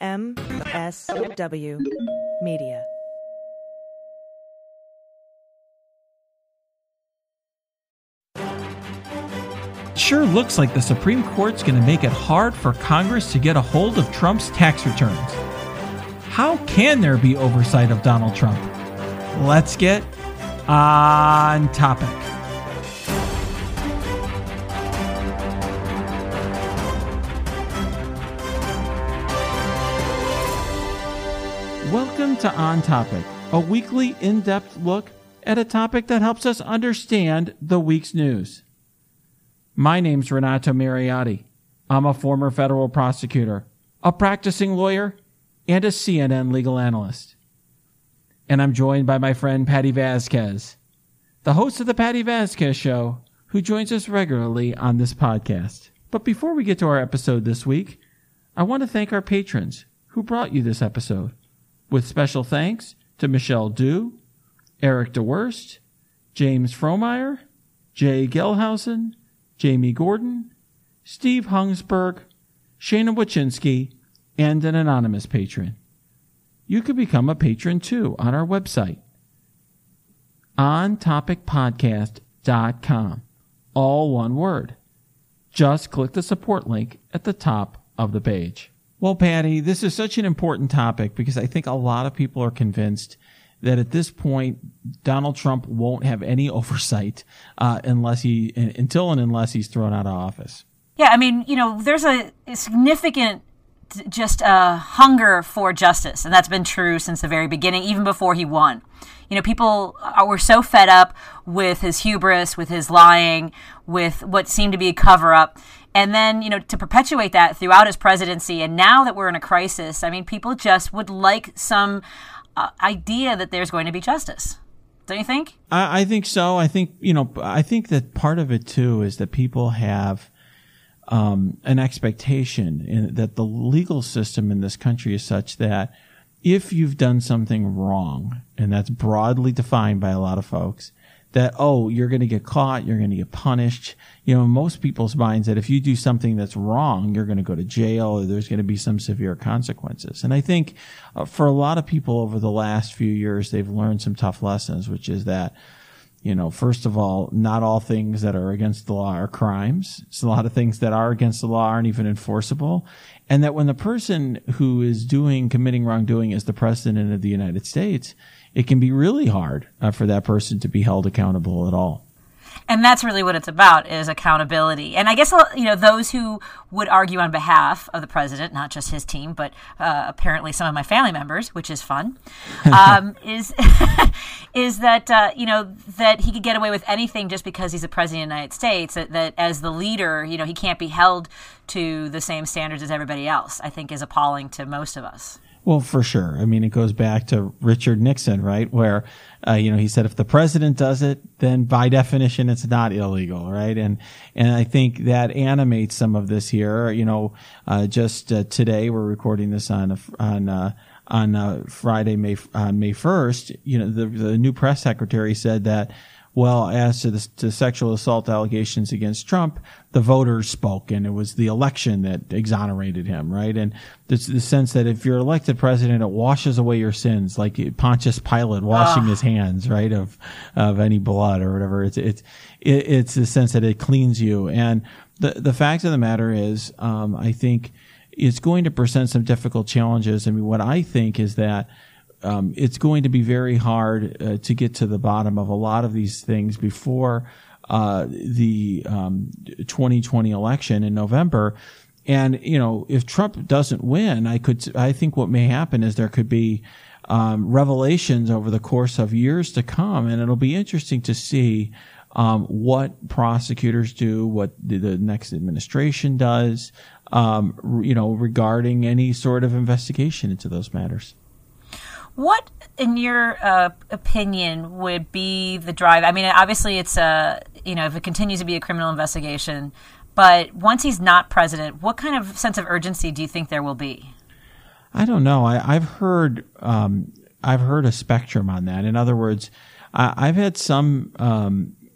MSW Media. Sure looks like the Supreme Court's going to make it hard for Congress to get a hold of Trump's tax returns. How can there be oversight of Donald Trump? Let's get on topic. Welcome to On Topic, a weekly in-depth look at a topic that helps us understand the week's news. My name's Renato Mariotti. I'm a former federal prosecutor, a practicing lawyer, and a CNN legal analyst. And I'm joined by my friend Patty Vasquez, the host of The Patty Vasquez Show, who joins us regularly on this podcast. But before we get to our episode this week, I want to thank our patrons who brought you this episode, with special thanks to Michelle Dew, Eric DeWurst, James Fromier, Jay Gelhausen, Jamie Gordon, Steve Hungsberg, Shana Wachinski, and an anonymous patron. You could become a patron, too, on our website, ontopicpodcast.com, all one word. Just click the support link at the top of the page. Well, Patty, this is such an important topic because I think a lot of people are convinced that at this point, Donald Trump won't have any oversight until and unless he's thrown out of office. Yeah, I mean, you know, there's a significant just hunger for justice, and that's been true since the very beginning, even before he won. You know, people were so fed up with his hubris, with his lying, with what seemed to be a cover-up. And then, you know, to perpetuate that throughout his presidency, and now that we're in a crisis, I mean, people just would like some idea that there's going to be justice. Don't you think? I think so. I think that part of it too is that people have an expectation that the legal system in this country is such that if you've done something wrong, and that's broadly defined by a lot of folks, that, oh, you're going to get caught, you're going to get punished. You know, in most people's minds that if you do something that's wrong, you're going to go to jail or there's going to be some severe consequences. And I think for a lot of people over the last few years, they've learned some tough lessons, which is that, you know, first of all, not all things that are against the law are crimes. It's a lot of things that are against the law aren't even enforceable. And that when the person who is committing wrongdoing is the president of the United States, it can be really hard for that person to be held accountable at all. And that's really what it's about, is accountability. And I guess, you know, those who would argue on behalf of the president, not just his team, but apparently some of my family members, which is fun, is that, you know, that he could get away with anything just because he's the president of the United States, that as the leader, you know, he can't be held to the same standards as everybody else, I think is appalling to most of us. Well, for sure. I mean, it goes back to Richard Nixon, right? Where, you know, he said if the president does it, then by definition, it's not illegal, right? And I think that animates some of this here. You know, just today, we're recording this on Friday, May 1st. You know, the new press secretary said that, well, as to sexual assault allegations against Trump, the voters spoke, and it was the election that exonerated him, right? And it's the sense that if you're elected president, it washes away your sins, like Pontius Pilate washing his hands, right, of any blood or whatever. It's the sense that it cleans you. And the fact of the matter is, I think it's going to present some difficult challenges. I mean, what I think is that it's going to be very hard to get to the bottom of a lot of these things before the 2020 election in November. And, you know, if Trump doesn't win, I think what may happen is there could be revelations over the course of years to come. And it'll be interesting to see what prosecutors do, what the next administration does, you know, regarding any sort of investigation into those matters. What, in your opinion, would be the drive? I mean, obviously it's you know, if it continues to be a criminal investigation, but once he's not president, what kind of sense of urgency do you think there will be? I don't know. I've heard a spectrum on that. In other words, I've had some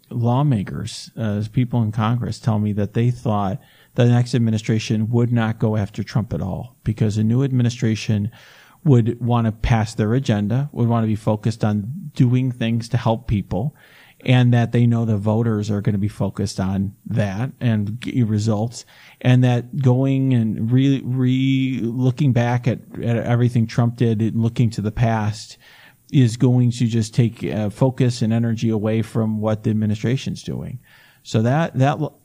lawmakers, people in Congress, tell me that they thought the next administration would not go after Trump at all, because a new administration would want to pass their agenda, would want to be focused on doing things to help people, and that they know the voters are going to be focused on that and get you results, and that going and looking back at everything Trump did and looking to the past is going to just take focus and energy away from what the administration's doing. So that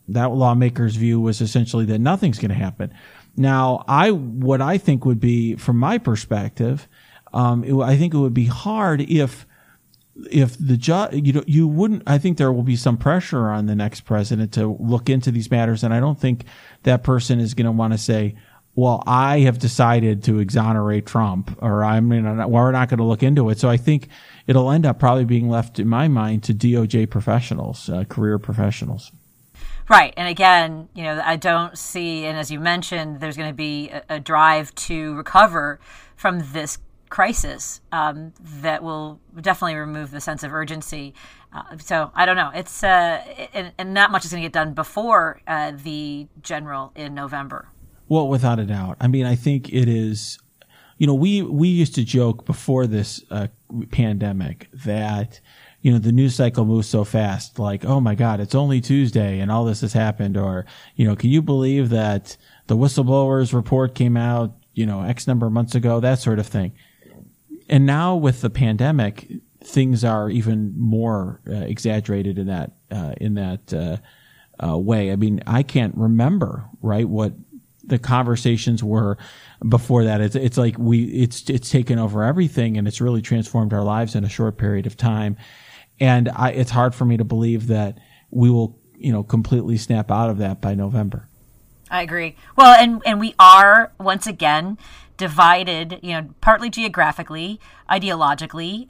lawmaker's view was essentially that nothing's going to happen. Now, what I think would be, from my perspective, I think it would be hard if the judge, you wouldn't, I think there will be some pressure on the next president to look into these matters. And I don't think that person is going to want to say, well, I have decided to exonerate Trump, or we're not going to look into it. So I think it'll end up probably being left, in my mind, to DOJ professionals, career professionals. Right. And again, I don't see, and as you mentioned, there's going to be a drive to recover from this crisis that will definitely remove the sense of urgency. So I don't know. It's and not much is going to get done before the general in November. Well, without a doubt. I mean, I think it is, we used to joke before this pandemic that, the news cycle moves so fast, like, oh my God, it's only Tuesday and all this has happened. Or, can you believe that the whistleblower's report came out, X number of months ago, that sort of thing. And now with the pandemic, things are even more exaggerated in that way. I mean, I can't remember, right, what the conversations were before that. It's like it's taken over everything, and it's really transformed our lives in a short period of time. And it's hard for me to believe that we will, completely snap out of that by November. I agree. Well, and we are once again divided, partly geographically, ideologically,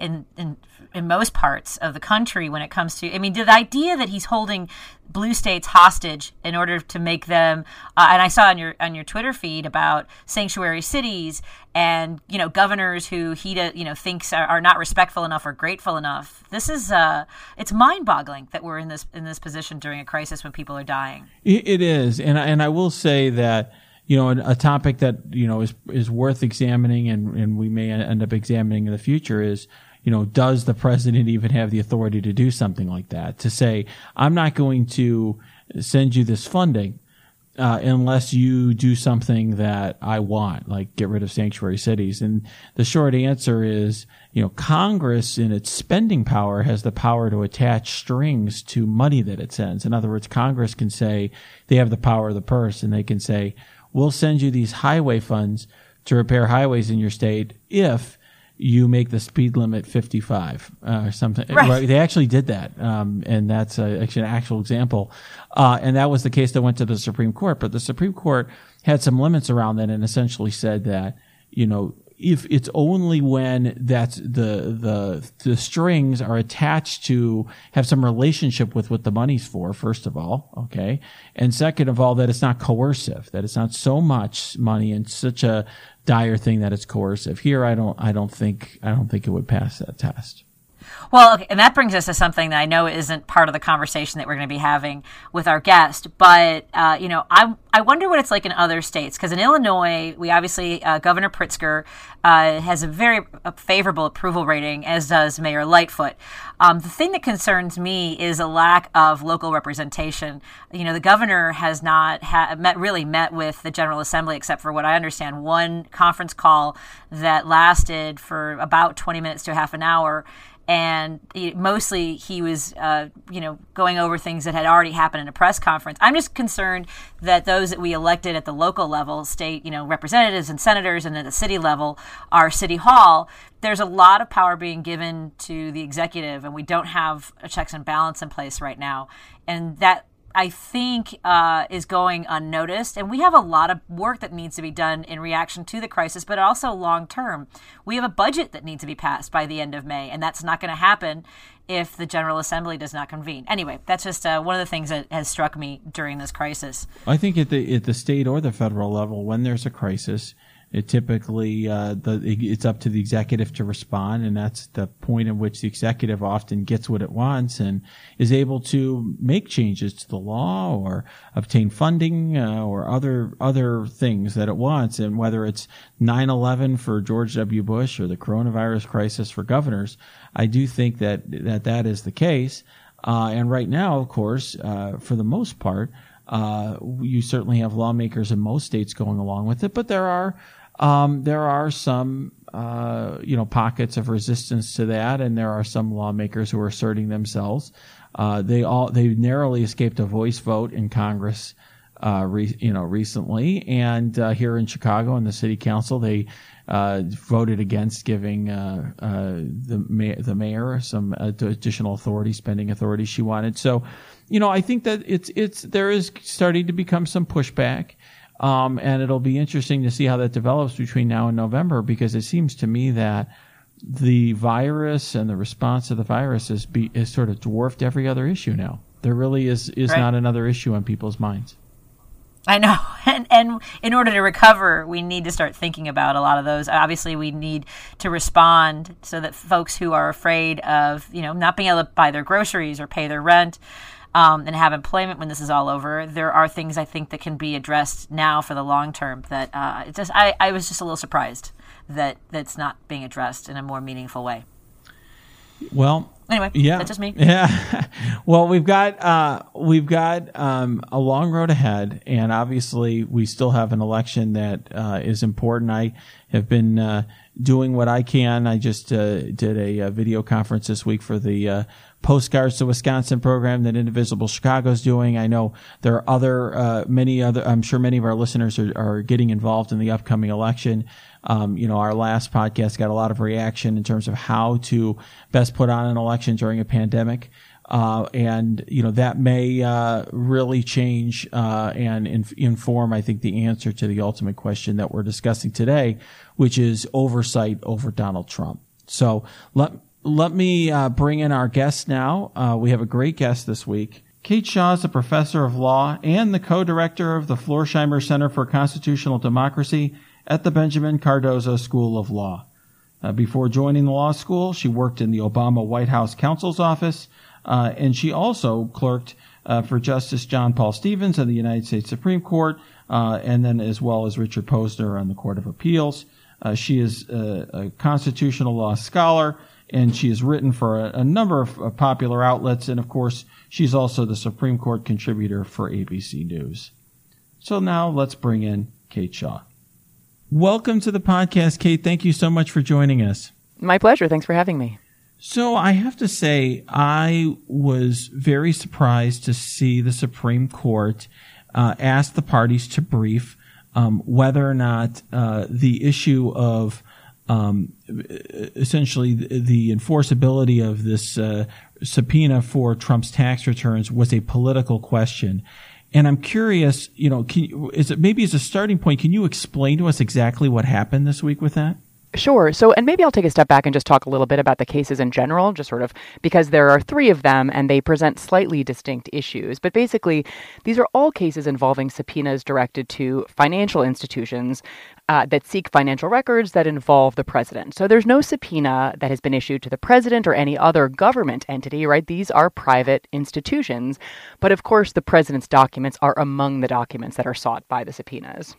in most parts of the country when it comes to, the idea that he's holding blue states hostage in order to make them, and I saw on your Twitter feed about sanctuary cities and, governors who he, thinks are not respectful enough or grateful enough. This is, it's mind-boggling that we're in this position during a crisis when people are dying. It is. And I will say that, a topic that, is worth examining and we may end up examining in the future is, does the president even have the authority to do something like that? To say, I'm not going to send you this funding unless you do something that I want, like get rid of sanctuary cities. And the short answer is, Congress in its spending power has the power to attach strings to money that it sends. In other words, Congress can say, they have the power of the purse, and they can say, we'll send you these highway funds to repair highways in your state if you make the speed limit 55 or something. Right. They actually did that, and that's actually an actual example. And that was the case that went to the Supreme Court. But the Supreme Court had some limits around that and essentially said that, if it's only when that's the strings are attached to have some relationship with what the money's for, first of all, okay? And second of all, that it's not coercive, that it's not so much money and such a dire thing that it's coercive. Here, I don't think it would pass that test. Well, okay, and that brings us to something that I know isn't part of the conversation that we're going to be having with our guest, but, I wonder what it's like in other states, because in Illinois, we obviously, Governor Pritzker has a very favorable approval rating, as does Mayor Lightfoot. The thing that concerns me is a lack of local representation. The governor has not met with the General Assembly, except for what I understand, one conference call that lasted for about 20 minutes to half an hour. And mostly he was, going over things that had already happened in a press conference. I'm just concerned that those that we elected at the local level, state, representatives and senators, and at the city level, our city hall, there's a lot of power being given to the executive, and we don't have a checks and balance in place right now. And that, I think, is going unnoticed. And we have a lot of work that needs to be done in reaction to the crisis, but also long term. We have a budget that needs to be passed by the end of May, and that's not going to happen if the General Assembly does not convene. Anyway, that's just one of the things that has struck me during this crisis. I think at the state or the federal level, when there's a crisis, It typically, it's up to the executive to respond, and that's the point at which the executive often gets what it wants and is able to make changes to the law or obtain funding or other things that it wants. And whether it's 9/11 for George W. Bush or the coronavirus crisis for governors, I do think that is the case. And right now, of course, for the most part, you certainly have lawmakers in most states going along with it, but there are some pockets of resistance to that, and there are some lawmakers who are asserting themselves. They narrowly escaped a voice vote in Congress, recently, and here in Chicago in the City Council they voted against giving the mayor some additional authority, spending authority she wanted. So, I think that there is starting to become some pushback. And it'll be interesting to see how that develops between now and November, because it seems to me that the virus and the response to the virus is sort of dwarfed every other issue now. There really is not another issue on people's minds. I know. And in order to recover, we need to start thinking about a lot of those. Obviously, we need to respond so that folks who are afraid of, not being able to buy their groceries or pay their rent, and have employment when this is all over. There are things I think that can be addressed now for the long term that I was just a little surprised that that's not being addressed in a more meaningful way. Well, anyway, yeah, that's just me. Yeah. Well, we've got a long road ahead, and obviously we still have an election that is important. I have been doing what I can. I just did a video conference this week for the Postcards to Wisconsin program that Indivisible Chicago is doing. I know there are many other, I'm sure many of our listeners are getting involved in the upcoming election. Our last podcast got a lot of reaction in terms of how to best put on an election during a pandemic. And that may really change and inform, I think, the answer to the ultimate question that we're discussing today, which is oversight over Donald Trump. So let me bring in our guest now. We have a great guest this week. Kate Shaw is a professor of law and the co-director of the Florsheimer Center for Constitutional Democracy at the Benjamin Cardozo School of Law. Before joining the law school, she worked in the Obama White House Counsel's Office, and she also clerked for Justice John Paul Stevens of the United States Supreme Court, and then as well as Richard Posner on the Court of Appeals. She is a constitutional law scholar, and she has written for a number of popular outlets. And, of course, she's also the Supreme Court contributor for ABC News. So now let's bring in Kate Shaw. Welcome to the podcast, Kate. Thank you so much for joining us. My pleasure. Thanks for having me. So I have to say I was very surprised to see the Supreme Court ask the parties to brief whether or not the issue of essentially the enforceability of this subpoena for Trump's tax returns was a political question. And I'm curious, maybe as a starting point, can you explain to us exactly what happened this week with that? Sure. So, and maybe I'll take a step back and just talk a little bit about the cases in general, just sort of because there are three of them and they present slightly distinct issues. But basically, these are all cases involving subpoenas directed to financial institutions that seek financial records that involve the president. So there's no subpoena that has been issued to the president or any other government entity, right? These are private institutions. But of course, the president's documents are among the documents that are sought by the subpoenas.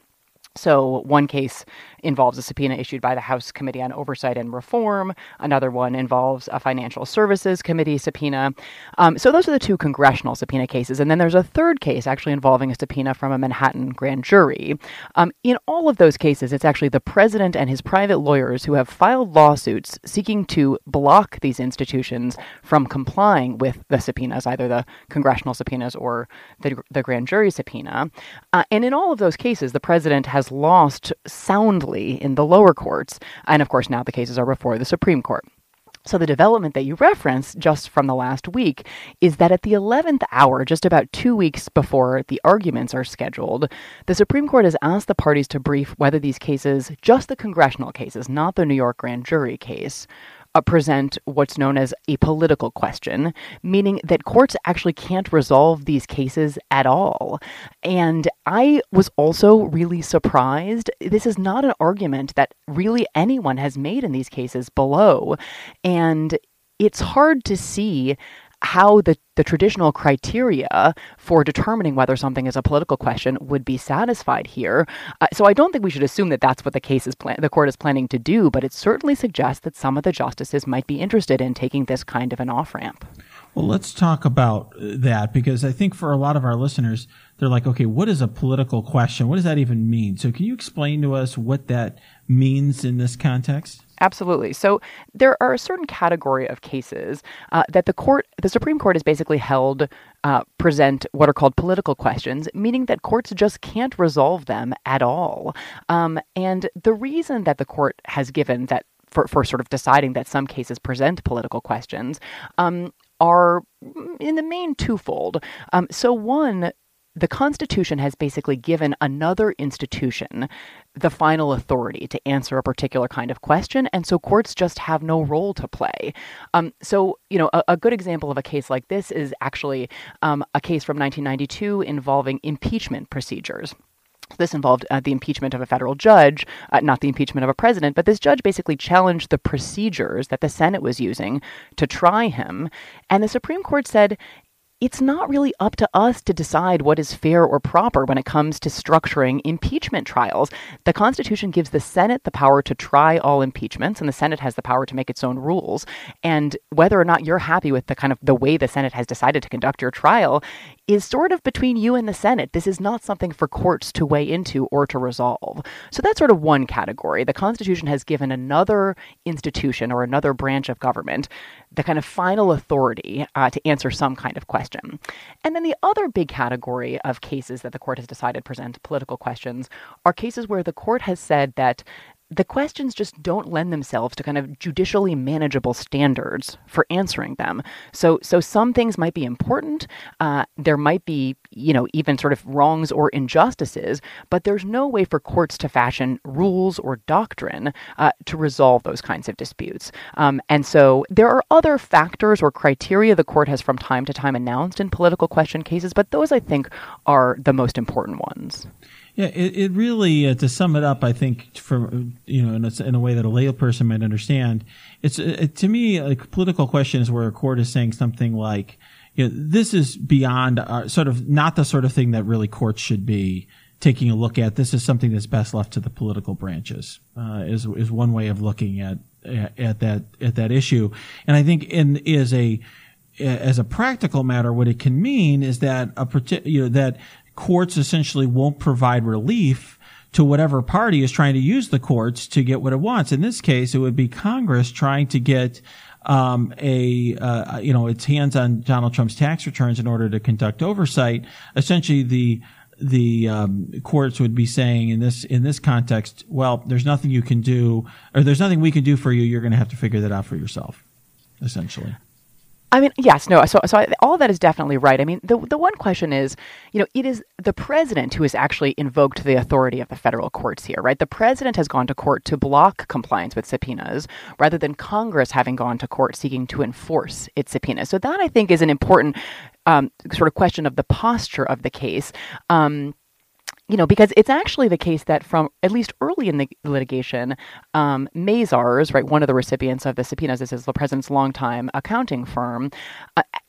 So one case involves a subpoena issued by the House Committee on Oversight and Reform. Another one involves a Financial Services Committee subpoena. So those are the two congressional subpoena cases. And then there's a third case actually involving a subpoena from a Manhattan grand jury. In all of those cases, it's actually the president and his private lawyers who have filed lawsuits seeking to block these institutions from complying with the subpoenas, either the congressional subpoenas or the grand jury subpoena. And in all of those cases, the president has lost soundly in the lower courts. And of course, now the cases are before the Supreme Court. So the development that you referenced just from the last week is that at the 11th hour, just about 2 weeks before the arguments are scheduled, the Supreme Court has asked the parties to brief whether these cases, just the congressional cases, not the New York grand jury case, present what's known as a political question, meaning that courts actually can't resolve these cases at all. And I was also really surprised. This is not an argument that really anyone has made in these cases below. And it's hard to see how the traditional criteria for determining whether something is a political question would be satisfied here. So I don't think we should assume that that's what the court is planning to do, but it certainly suggests that some of the justices might be interested in taking this kind of an off-ramp. Well, let's talk about that, because I think for a lot of our listeners, they're like, okay, what is a political question? What does that even mean? So can you explain to us what that means in this context? Absolutely. So there are a certain category of cases that the Supreme Court has basically held present what are called political questions, meaning that courts just can't resolve them at all. And the reason that the court has given that for sort of deciding that some cases present political questions are in the main twofold. So one, the Constitution has basically given another institution the final authority to answer a particular kind of question, and so courts just have no role to play. A good example of a case like this is actually a case from 1992 involving impeachment procedures. This involved the impeachment of a federal judge, not the impeachment of a president, but this judge basically challenged the procedures that the Senate was using to try him, and the Supreme Court said, it's not really up to us to decide what is fair or proper when it comes to structuring impeachment trials. The Constitution gives the Senate the power to try all impeachments, and the Senate has the power to make its own rules. And whether or not you're happy with the way the Senate has decided to conduct your trial is sort of between you and the Senate. This is not something for courts to weigh into or to resolve. So that's sort of one category. The Constitution has given another institution or another branch of government the kind of final authority to answer some kind of question. And then the other big category of cases that the court has decided present political questions are cases where the court has said that the questions just don't lend themselves to kind of judicially manageable standards for answering them. So some things might be important. There might be, even sort of wrongs or injustices, but there's no way for courts to fashion rules or doctrine to resolve those kinds of disputes. And so there are other factors or criteria the court has from time to time announced in political question cases, but those I think are the most important ones. Yeah, it really, to sum it up, I think, in a way that a layperson might understand, it's to me, a political question is where a court is saying something like, this is beyond sort of not the sort of thing that really courts should be taking a look at. This is something that's best left to the political branches. Is one way of looking at that issue, and I think as a practical matter, what it can mean is that courts essentially won't provide relief to whatever party is trying to use the courts to get what it wants. In this case, it would be Congress trying to get its hands on Donald Trump's tax returns in order to conduct oversight. Essentially, the courts would be saying in this context, well, there's nothing you can do, or there's nothing we can do for you. You're going to have to figure that out for yourself, essentially. I mean, yes, no. So all of that is definitely right. I mean, the one question is, it is the president who has actually invoked the authority of the federal courts here, right? The president has gone to court to block compliance with subpoenas rather than Congress having gone to court seeking to enforce its subpoenas. So that, I think, is an important sort of question of the posture of the case. Because it's actually the case that from at least early in the litigation, Mazars, right, one of the recipients of the subpoenas, this is the president's longtime accounting firm,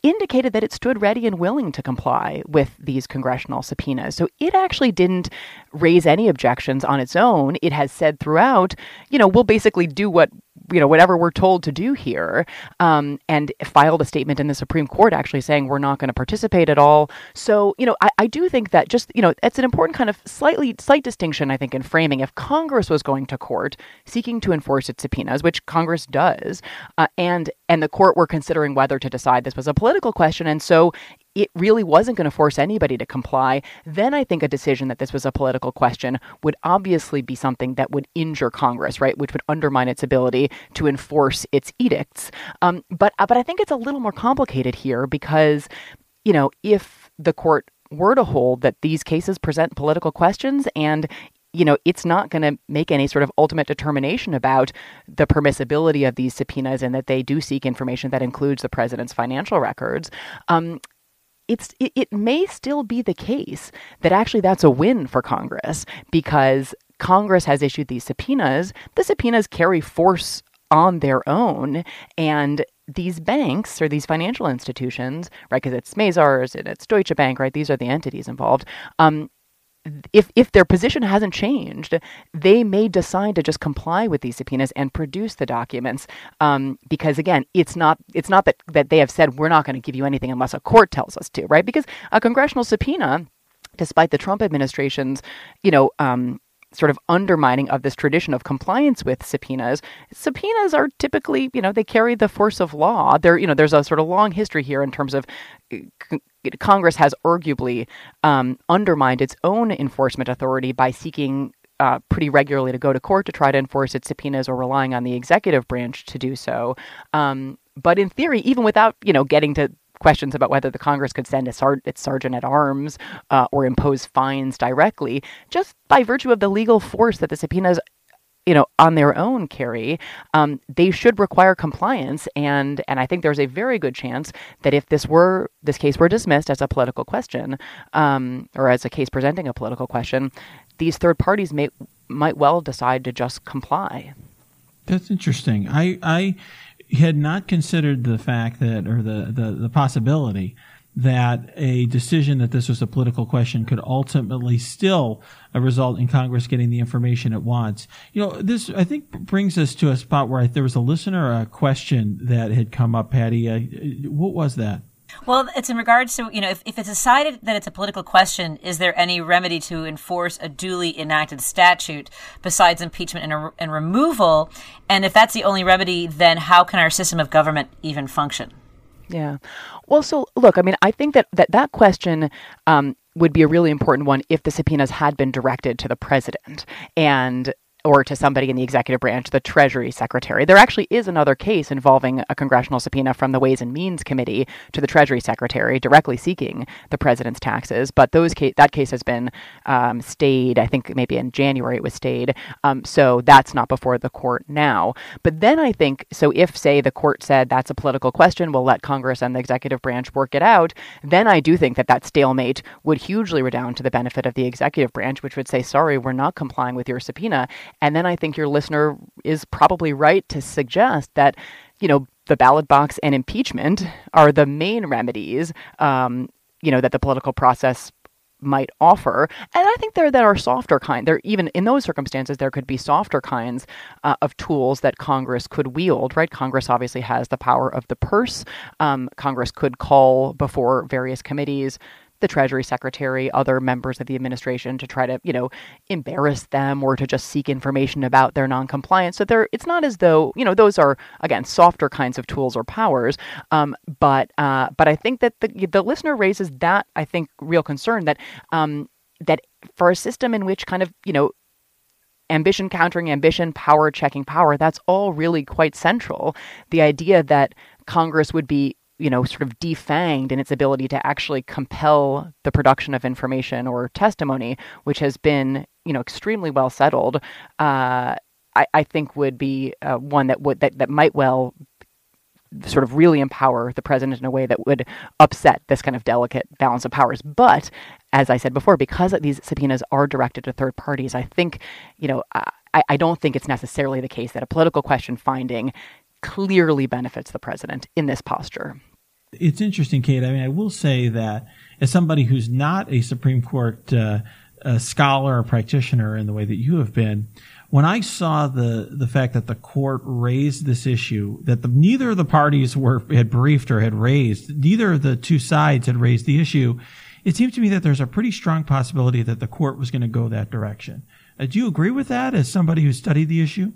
indicated that it stood ready and willing to comply with these congressional subpoenas. So it actually didn't raise any objections on its own. It has said throughout, we'll basically do whatever we're told to do here, and filed a statement in the Supreme Court actually saying we're not going to participate at all. So, I do think that just, it's an important kind of slight distinction, I think, in framing. If Congress was going to court seeking to enforce its subpoenas, which Congress does, and the court were considering whether to decide this was a political question, and so it really wasn't going to force anybody to comply, then I think a decision that this was a political question would obviously be something that would injure Congress, right, which would undermine its ability to enforce its edicts. But I think it's a little more complicated here because, if the court were to hold that these cases present political questions and you know, it's not going to make any sort of ultimate determination about the permissibility of these subpoenas and that they do seek information that includes the president's financial records. It may still be the case that actually that's a win for Congress, because Congress has issued these subpoenas. The subpoenas carry force on their own, and these banks or these financial institutions, right, because it's Mazars and it's Deutsche Bank, right, these are the entities involved, if their position hasn't changed, they may decide to just comply with these subpoenas and produce the documents. Because again, it's not that they have said, we're not going to give you anything unless a court tells us to, right? Because a congressional subpoena, despite the Trump administration's, sort of undermining of this tradition of compliance with subpoenas. Subpoenas are typically, they carry the force of law. There's a sort of long history here in terms of Congress has arguably undermined its own enforcement authority by seeking pretty regularly to go to court to try to enforce its subpoenas or relying on the executive branch to do so. But in theory, even without, getting to questions about whether the Congress could send its sergeant at arms or impose fines directly, just by virtue of the legal force that the subpoenas, on their own carry, they should require compliance. And I think there's a very good chance that if this case were dismissed as a political question, or as a case presenting a political question, these third parties might well decide to just comply. That's interesting. I had not considered the fact that, or the possibility that a decision that this was a political question could ultimately still result in Congress getting the information it wants. This, I think, brings us to a spot where there was a listener question that had come up, Patty. What was that? Well, it's in regards to, if it's decided that it's a political question, is there any remedy to enforce a duly enacted statute besides impeachment and removal? And if that's the only remedy, then how can our system of government even function? Yeah. Well, so look, I think that question would be a really important one if the subpoenas had been directed to the president or to somebody in the executive branch, the Treasury Secretary. There actually is another case involving a congressional subpoena from the Ways and Means Committee to the Treasury Secretary directly seeking the president's taxes. But that case has been stayed. I think maybe in January it was stayed. So that's not before the court now. But then I think, so if, say, the court said that's a political question, we'll let Congress and the executive branch work it out, then I do think that stalemate would hugely redound to the benefit of the executive branch, which would say, sorry, we're not complying with your subpoena. And then I think your listener is probably right to suggest that, the ballot box and impeachment are the main remedies, that the political process might offer. And I think that are softer kind. There, even in those circumstances, there could be softer kinds of tools that Congress could wield, right? Congress obviously has the power of the purse. Congress could call before various committees the Treasury Secretary, other members of the administration to try to, embarrass them or to just seek information about their noncompliance. So it's not as though, those are, again, softer kinds of tools or powers. But I think that the listener raises that, I think, real concern that that for a system in which kind of, ambition countering ambition, power checking power, that's all really quite central. The idea that Congress would be sort of defanged in its ability to actually compel the production of information or testimony, which has been, extremely well settled, I think would be one that might well sort of really empower the president in a way that would upset this kind of delicate balance of powers. But as I said before, because these subpoenas are directed to third parties, I think, I don't think it's necessarily the case that a political question finding clearly benefits the president in this posture. It's interesting, Kate. I will say that as somebody who's not a Supreme Court scholar or practitioner in the way that you have been, when I saw the fact that the court raised this issue, that neither of the parties had briefed or had raised, neither of the two sides had raised the issue, it seemed to me that there's a pretty strong possibility that the court was going to go that direction. Do you agree with that as somebody who studied the issue?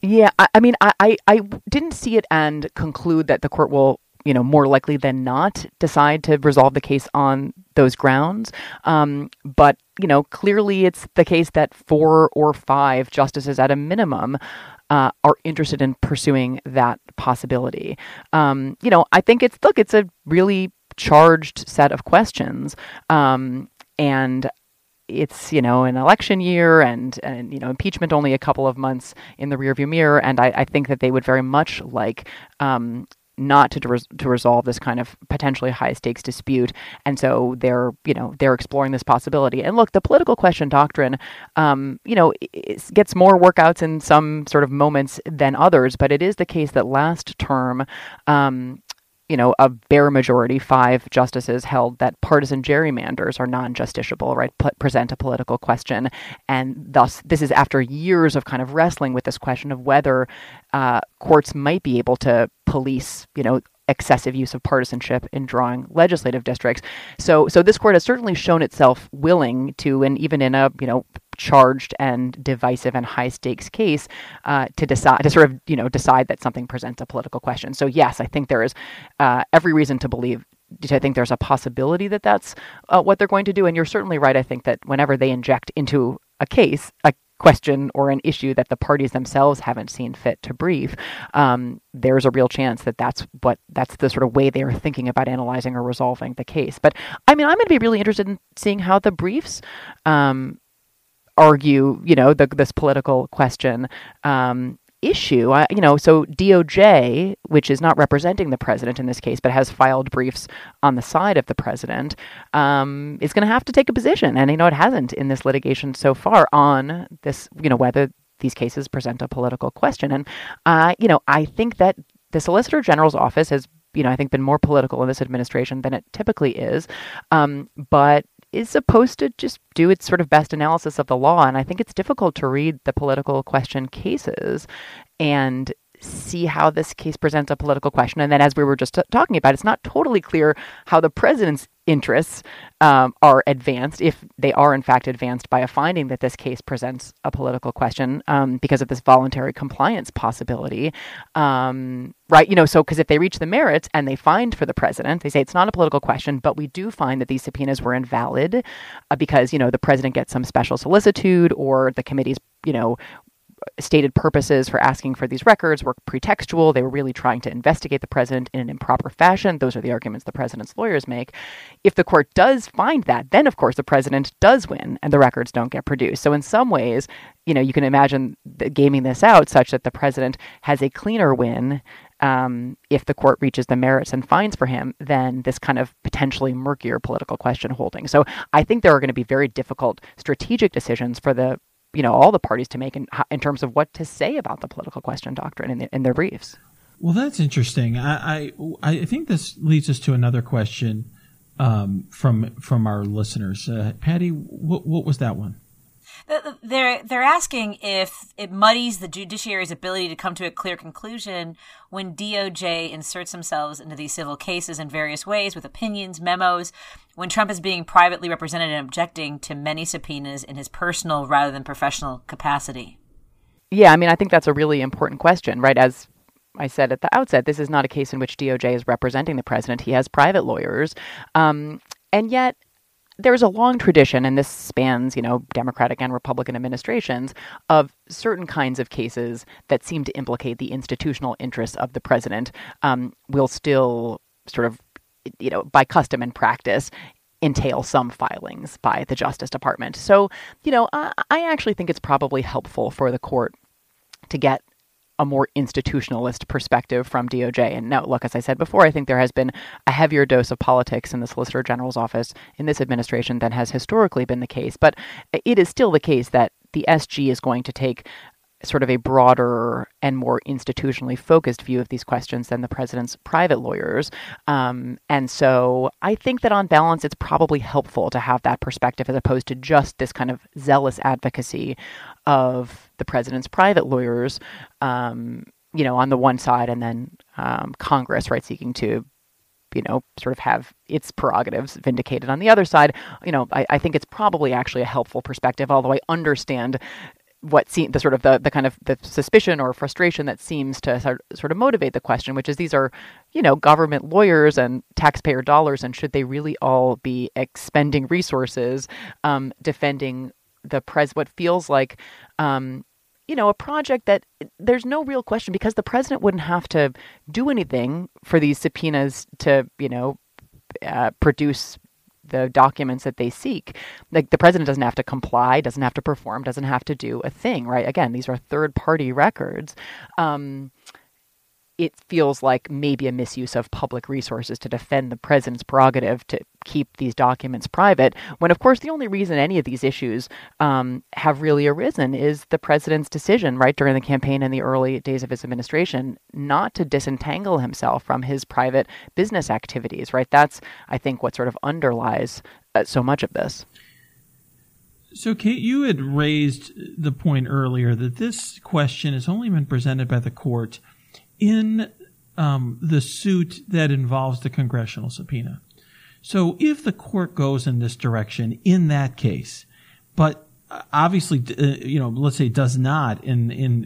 Yeah, I didn't see it and conclude that the court will, more likely than not decide to resolve the case on those grounds. But, clearly it's the case that 4 or 5 justices at a minimum are interested in pursuing that possibility. I think it's a really charged set of questions. And it's, you know, an election year and, you know, impeachment only a couple of months in the rearview mirror. And I think that they would very much like not to resolve this kind of potentially high stakes dispute. And so they're exploring this possibility. And look, the political question doctrine, gets more workouts in some sort of moments than others. But it is the case that last term, a bare majority, 5 justices held that partisan gerrymanders are non-justiciable, right, present a political question. And thus, this is after years of kind of wrestling with this question of whether courts might be able to police, excessive use of partisanship in drawing legislative districts. So this court has certainly shown itself willing to, and even in a, charged and divisive and high stakes case, to decide that something presents a political question. So yes, I think there is every reason to believe. I think there's a possibility that that's what they're going to do. And you're certainly right. I think that whenever they inject into a case a question or an issue that the parties themselves haven't seen fit to brief, there's a real chance that that's the sort of way they are thinking about analyzing or resolving the case. But I mean, I'm going to be really interested in seeing how the briefs argue, this political question issue. So DOJ, which is not representing the president in this case, but has filed briefs on the side of the president, is going to have to take a position. And, it hasn't in this litigation so far on this, whether these cases present a political question. And, I think that the Solicitor General's office has, I think been more political in this administration than it typically is. But is supposed to just do its sort of best analysis of the law. And I think it's difficult to read the political question cases and see how this case presents a political question. And then, as we were just talking about, it's not totally clear how the president's interests are advanced, if they are in fact advanced by a finding that this case presents a political question because of this voluntary compliance possibility. Right. So because if they reach the merits and they find for the president, they say it's not a political question, but we do find that these subpoenas were invalid because, the president gets some special solicitude or the committee's, stated purposes for asking for these records were pretextual. They were really trying to investigate the president in an improper fashion. Those are the arguments the president's lawyers make. If the court does find that, then of course the president does win and the records don't get produced. So in some ways, you can imagine gaming this out such that the president has a cleaner win if the court reaches the merits and finds for him than this kind of potentially murkier political question holding. So I think there are going to be very difficult strategic decisions for the all the parties to make in terms of what to say about the political question doctrine in their briefs. Well, that's interesting. I think this leads us to another question from our listeners. Patty, what was that one? They're asking if it muddies the judiciary's ability to come to a clear conclusion when DOJ inserts themselves into these civil cases in various ways with opinions, memos, when Trump is being privately represented and objecting to many subpoenas in his personal rather than professional capacity. Yeah, I think that's a really important question, right? As I said at the outset, this is not a case in which DOJ is representing the president. He has private lawyers. And yet, there's a long tradition, and this spans, Democratic and Republican administrations, of certain kinds of cases that seem to implicate the institutional interests of the president will still sort of, by custom and practice, entail some filings by the Justice Department. So, I actually think it's probably helpful for the court to get a more institutionalist perspective from DOJ. And now, look, as I said before, I think there has been a heavier dose of politics in the Solicitor General's office in this administration than has historically been the case. But it is still the case that the SG is going to take sort of a broader and more institutionally focused view of these questions than the president's private lawyers. And so I think that on balance, it's probably helpful to have that perspective as opposed to just this kind of zealous advocacy of the president's private lawyers, on the one side, and then Congress, right, seeking to, sort of have its prerogatives vindicated on the other side. I think it's probably actually a helpful perspective, although I understand what seems the sort of the kind of the suspicion or frustration that seems to sort of motivate the question, which is these are, government lawyers and taxpayer dollars, and should they really all be expending resources defending the what feels like, a project that there's no real question because the president wouldn't have to do anything for these subpoenas to produce the documents that they seek. Like, the president doesn't have to comply, doesn't have to perform, doesn't have to do a thing, right? Again, these are third-party records. It feels like maybe a misuse of public resources to defend the president's prerogative to keep these documents private, when, of course, the only reason any of these issues have really arisen is the president's decision, right, during the campaign and the early days of his administration, not to disentangle himself from his private business activities, right? That's, I think, what sort of underlies so much of this. So, Kate, you had raised the point earlier that this question has only been presented by the court in the suit that involves the congressional subpoena. So if the court goes in this direction in that case, but obviously, let's say does not go in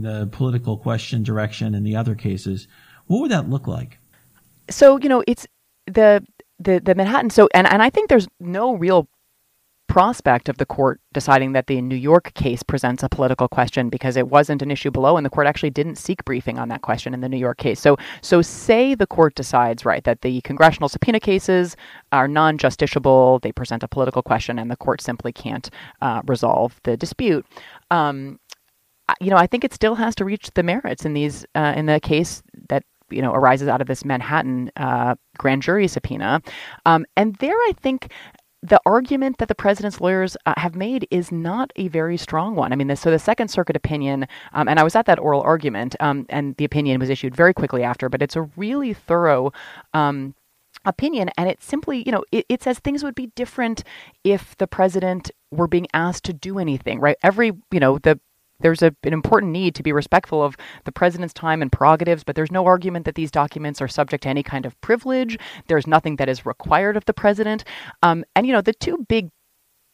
the political question direction in the other cases, what would that look like? So, it's the Manhattan. So, and I think there's no real prospect of the court deciding that the New York case presents a political question, because it wasn't an issue below, and the court actually didn't seek briefing on that question in the New York case. So say the court decides, right, that the congressional subpoena cases are non-justiciable, they present a political question, and the court simply can't resolve the dispute. I think it still has to reach the merits in these in the case that arises out of this Manhattan grand jury subpoena, and there I think the argument that the president's lawyers have made is not a very strong one. I mean, so the Second Circuit opinion, and I was at that oral argument, and the opinion was issued very quickly after, but it's a really thorough opinion. And it simply, it says things would be different if the president were being asked to do anything, right? There's an important need to be respectful of the president's time and prerogatives, but there's no argument that these documents are subject to any kind of privilege. There's nothing that is required of the president. And the two big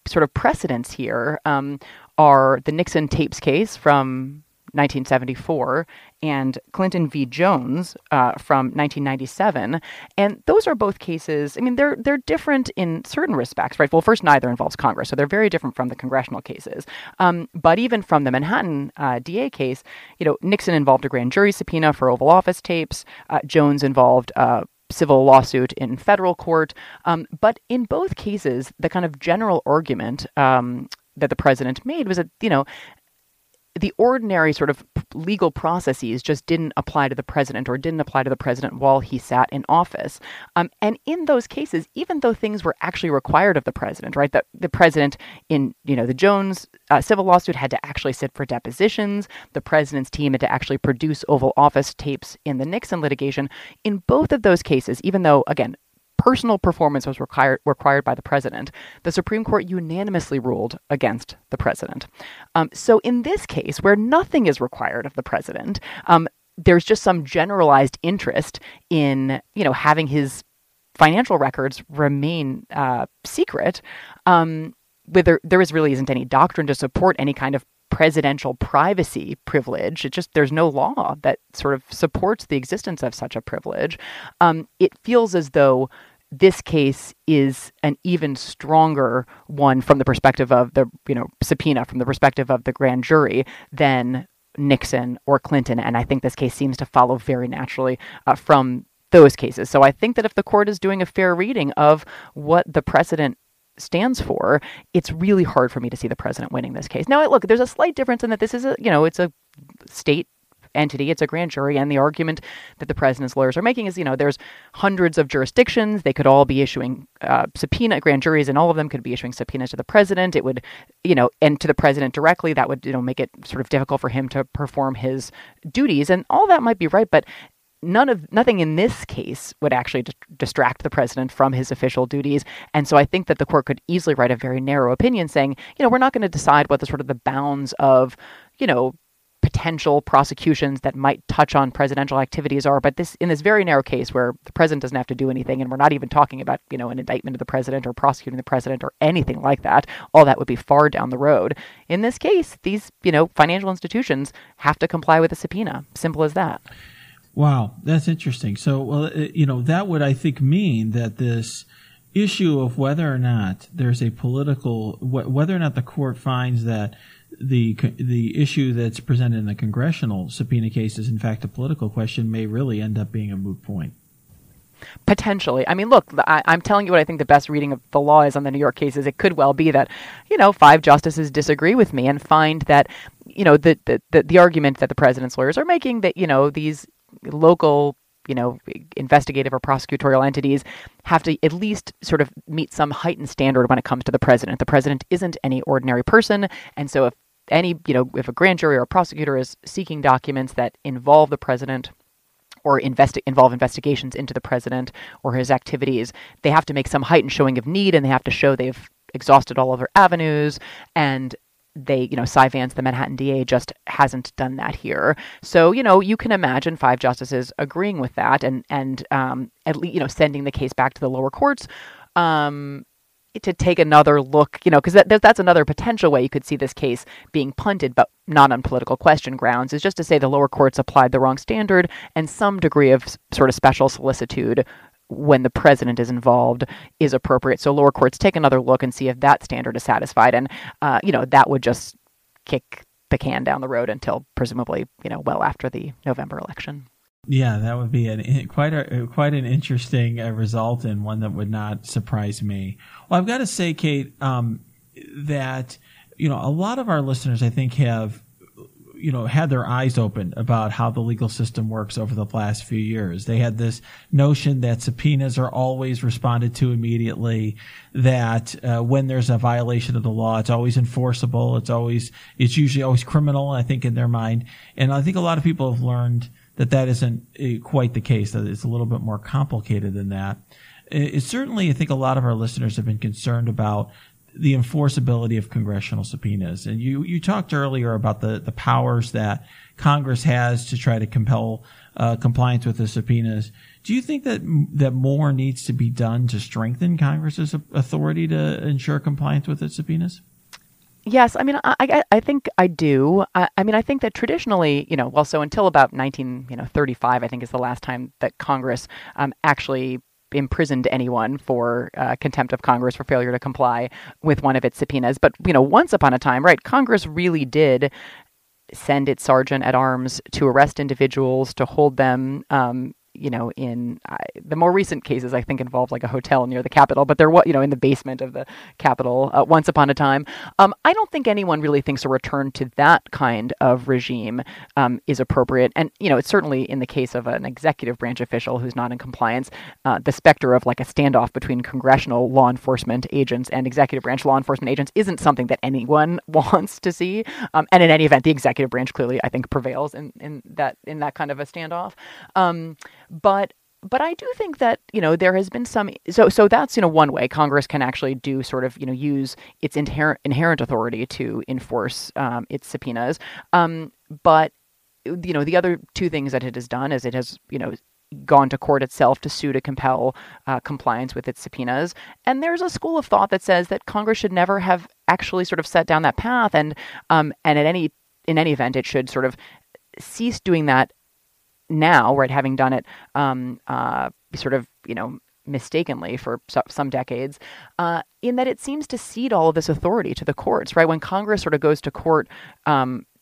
sort of precedents here are the Nixon tapes case from 1974 and Clinton v. Jones from 1997. And those are both cases, I mean, they're different in certain respects, right? Well, first, neither involves Congress, so they're very different from the congressional cases. But even from the Manhattan DA case, Nixon involved a grand jury subpoena for Oval Office tapes. Jones involved civil lawsuit in federal court. But in both cases, the kind of general argument that the president made was that, the ordinary sort of legal processes just didn't apply to the president, or didn't apply to the president while he sat in office. And in those cases, even though things were actually required of the president, right, that the president in, the Jones civil lawsuit had to actually sit for depositions, the president's team had to actually produce Oval Office tapes in the Nixon litigation, in both of those cases, even though, again, personal performance was required by the president, the Supreme Court unanimously ruled against the president. So in this case, where nothing is required of the president, there's just some generalized interest in, having his financial records remain secret, whether there really isn't any doctrine to support any kind of presidential privacy privilege. It just, there's no law that sort of supports the existence of such a privilege. It feels as though this case is an even stronger one from the perspective of the, subpoena, from the perspective of the grand jury, than Nixon or Clinton. And I think this case seems to follow very naturally from those cases. So I think that if the court is doing a fair reading of what the precedent stands for, it's really hard for me to see the president winning this case. Now, look, there's a slight difference in that this is it's a state entity, it's a grand jury, and the argument that the president's lawyers are making is, there's hundreds of jurisdictions, they could all be issuing subpoena grand juries, and all of them could be issuing subpoenas to the president. It would, and to the president directly, that would, make it sort of difficult for him to perform his duties, and all that might be right, but nothing in this case would actually distract the president from his official duties. And so I think that the court could easily write a very narrow opinion saying, we're not going to decide what the sort of the bounds of, potential prosecutions that might touch on presidential activities are. But this, in this very narrow case where the president doesn't have to do anything, and we're not even talking about, an indictment of the president or prosecuting the president or anything like that, all that would be far down the road. In this case, these, financial institutions have to comply with a subpoena. Simple as that. Wow, that's interesting. So, that would, I think, mean that this issue of whether or not there's a political, whether or not the court finds that the issue that's presented in the congressional subpoena case is, in fact, a political question, may really end up being a moot point. Potentially. I mean, look, I'm telling you what I think the best reading of the law is on the New York cases. It could well be that, you know, 5 justices disagree with me and find that, you know, the argument that the president's lawyers are making that, you know, these local, you know, investigative or prosecutorial entities have to at least sort of meet some heightened standard when it comes to the president. The president isn't any ordinary person. And so if any, you know, if a grand jury or a prosecutor is seeking documents that involve the president or involve investigations into the president or his activities, they have to make some heightened showing of need, and they have to show they've exhausted all other avenues. And they, you know, Cy Vance, the Manhattan DA, just hasn't done that here. So, you know, you can imagine 5 justices agreeing with that and at least, you know, sending the case back to the lower courts to take another look, you know, because that's another potential way you could see this case being punted, but not on political question grounds, is just to say the lower courts applied the wrong standard, and some degree of sort of special solicitude when the president is involved is appropriate. So lower courts take another look and see if that standard is satisfied. And, you know, that would just kick the can down the road until presumably, you know, well after the November election. Yeah, that would be quite an interesting result, and one that would not surprise me. Well, I've got to say, Kate, that, you know, a lot of our listeners, I think, have, you know, had their eyes open about how the legal system works over the last few years. They had this notion that subpoenas are always responded to immediately, that when there's a violation of the law, it's always enforceable. It's usually always criminal, I think, in their mind. And I think a lot of people have learned that isn't quite the case, that it's a little bit more complicated than that. It's certainly, I think, a lot of our listeners have been concerned about the enforceability of congressional subpoenas. And you talked earlier about the powers that Congress has to try to compel compliance with the subpoenas. Do you think that more needs to be done to strengthen Congress's authority to ensure compliance with its subpoenas? Yes. I mean, I think I do. I mean, I think that traditionally, you know, well, so until about 1935, I think, is the last time that Congress actually imprisoned anyone for contempt of Congress for failure to comply with one of its subpoenas. But, you know, once upon a time, right, Congress really did send its sergeant at arms to arrest individuals, to hold them, you know, in the more recent cases, I think, involved like a hotel near the Capitol, but there was, you know, in the basement of the Capitol once upon a time. I don't think anyone really thinks a return to that kind of regime is appropriate. And, you know, it's certainly in the case of an executive branch official who's not in compliance, the specter of like a standoff between congressional law enforcement agents and executive branch law enforcement agents isn't something that anyone wants to see. And in any event, the executive branch clearly, I think, prevails in that kind of a standoff. But I do think that, you know, there has been some, so that's, you know, one way Congress can actually do sort of, you know, use its inherent authority to enforce its subpoenas. But, you know, the other two things that it has done is it has, you know, gone to court itself to sue to compel compliance with its subpoenas. And there's a school of thought that says that Congress should never have actually sort of set down that path. And in any event, it should sort of cease doing that now, right, having done it sort of, you know, mistakenly for some decades, in that it seems to cede all of this authority to the courts, right? When Congress sort of goes to court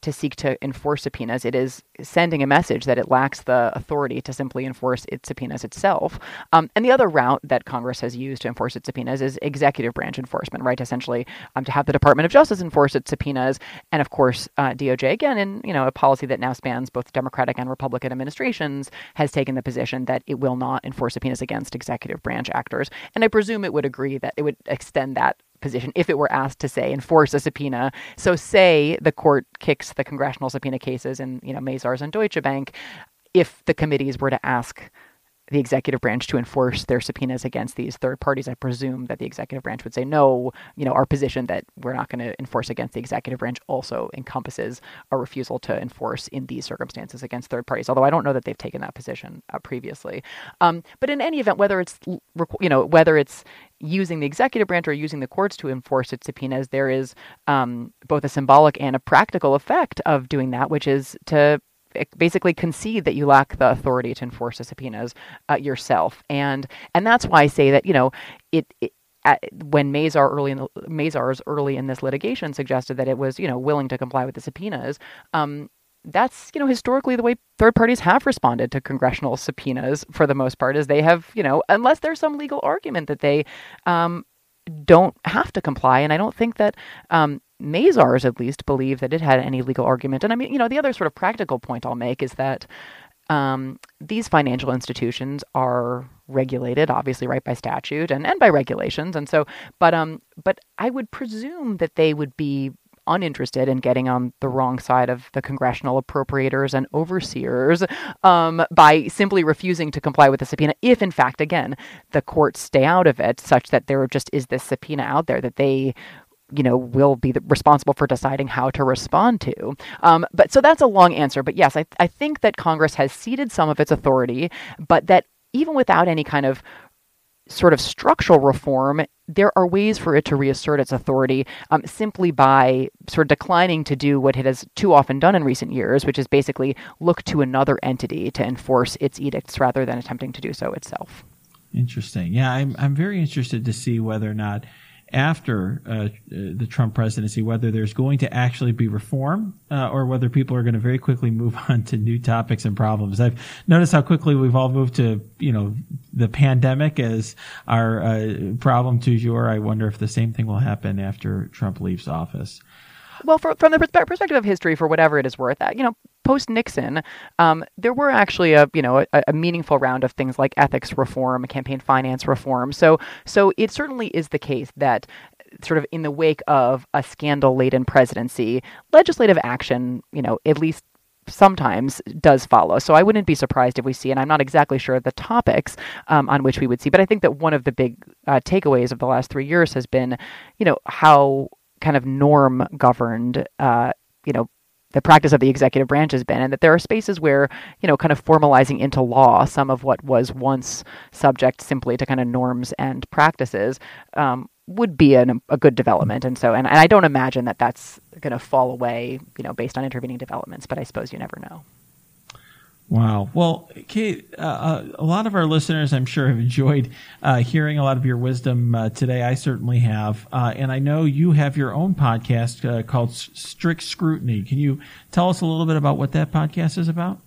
to seek to enforce subpoenas, it is sending a message that it lacks the authority to simply enforce its subpoenas itself. And the other route that Congress has used to enforce its subpoenas is executive branch enforcement, right? Essentially, to have the Department of Justice enforce its subpoenas. And of course, DOJ, again, in, you know, a policy that now spans both Democratic and Republican administrations, has taken the position that it will not enforce subpoenas against executive branch actors. And I presume it would agree that it would extend that position if it were asked to, say, enforce a subpoena. So say the court kicks the congressional subpoena cases in, you know, Mazars and Deutsche Bank. If the committees were to ask the executive branch to enforce their subpoenas against these third parties, I presume that the executive branch would say, no, you know, our position that we're not going to enforce against the executive branch also encompasses a refusal to enforce in these circumstances against third parties, although I don't know that they've taken that position previously. But in any event, whether it's using the executive branch or using the courts to enforce its subpoenas, there is both a symbolic and a practical effect of doing that, which is to basically concede that you lack the authority to enforce the subpoenas yourself, and that's why I say that, you know, when Mazars early in this litigation suggested that it was, you know, willing to comply with the subpoenas, that's, you know, historically the way third parties have responded to congressional subpoenas for the most part, is they have, you know, unless there's some legal argument that they don't have to comply. And I don't think that Mazars, at least, believe that it had any legal argument. And I mean, you know, the other sort of practical point I'll make is that these financial institutions are regulated, obviously, right, by statute and by regulations. And so, but I would presume that they would be uninterested in getting on the wrong side of the congressional appropriators and overseers by simply refusing to comply with the subpoena, if in fact, again, the courts stay out of it, such that there just is this subpoena out there that they, you know, will be responsible for deciding how to respond to. But so that's a long answer. But yes, I think that Congress has ceded some of its authority, but that even without any kind of sort of structural reform, there are ways for it to reassert its authority simply by sort of declining to do what it has too often done in recent years, which is basically look to another entity to enforce its edicts rather than attempting to do so itself. Interesting. Yeah, I'm very interested to see whether or not after the Trump presidency, whether there's going to actually be reform or whether people are going to very quickly move on to new topics and problems. I've noticed how quickly we've all moved to, you know, the pandemic as our problem du jour. I wonder if the same thing will happen after Trump leaves office. Well, from the perspective of history, for whatever it is worth, you know, post-Nixon, there were actually a meaningful round of things like ethics reform, campaign finance reform. So it certainly is the case that sort of in the wake of a scandal-laden presidency, legislative action, you know, at least sometimes does follow. So I wouldn't be surprised if we see, and I'm not exactly sure of the topics on which we would see, but I think that one of the big takeaways of the last 3 years has been, you know, how kind of norm governed, you know, the practice of the executive branch has been, and that there are spaces where, you know, kind of formalizing into law some of what was once subject simply to kind of norms and practices would be a good development. And so, and I don't imagine that that's going to fall away, you know, based on intervening developments, but I suppose you never know. Wow. Well, Kate, a lot of our listeners, I'm sure, have enjoyed hearing a lot of your wisdom today. I certainly have. And I know you have your own podcast called Strict Scrutiny. Can you tell us a little bit about what that podcast is about?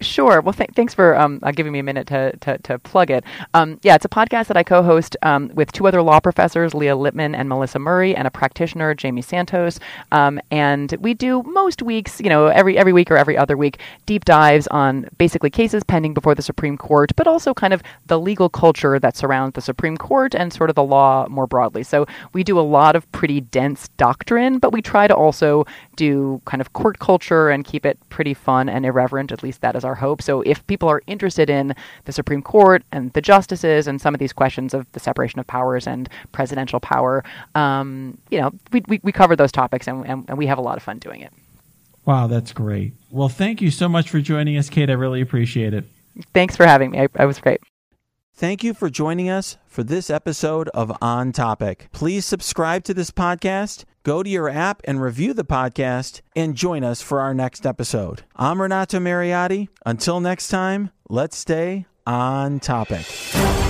Sure. Well, thanks for giving me a minute to plug it. Yeah, it's a podcast that I co-host with two other law professors, Leah Lippman and Melissa Murray, and a practitioner, Jamie Santos. And we do most weeks, you know, every week or every other week, deep dives on basically cases pending before the Supreme Court, but also kind of the legal culture that surrounds the Supreme Court and sort of the law more broadly. So we do a lot of pretty dense doctrine, but we try to also do kind of court culture and keep it pretty fun and irreverent, at least that is our hope. So if people are interested in the Supreme Court and the justices and some of these questions of the separation of powers and presidential power, you know, we cover those topics and we have a lot of fun doing it. Wow, that's great. Well, thank you so much for joining us, Kate. I really appreciate it. Thanks for having me. I was great. Thank you for joining us for this episode of On Topic. Please subscribe to this podcast, go to your app and review the podcast, and join us for our next episode. I'm Renato Mariotti. Until next time, let's stay on topic.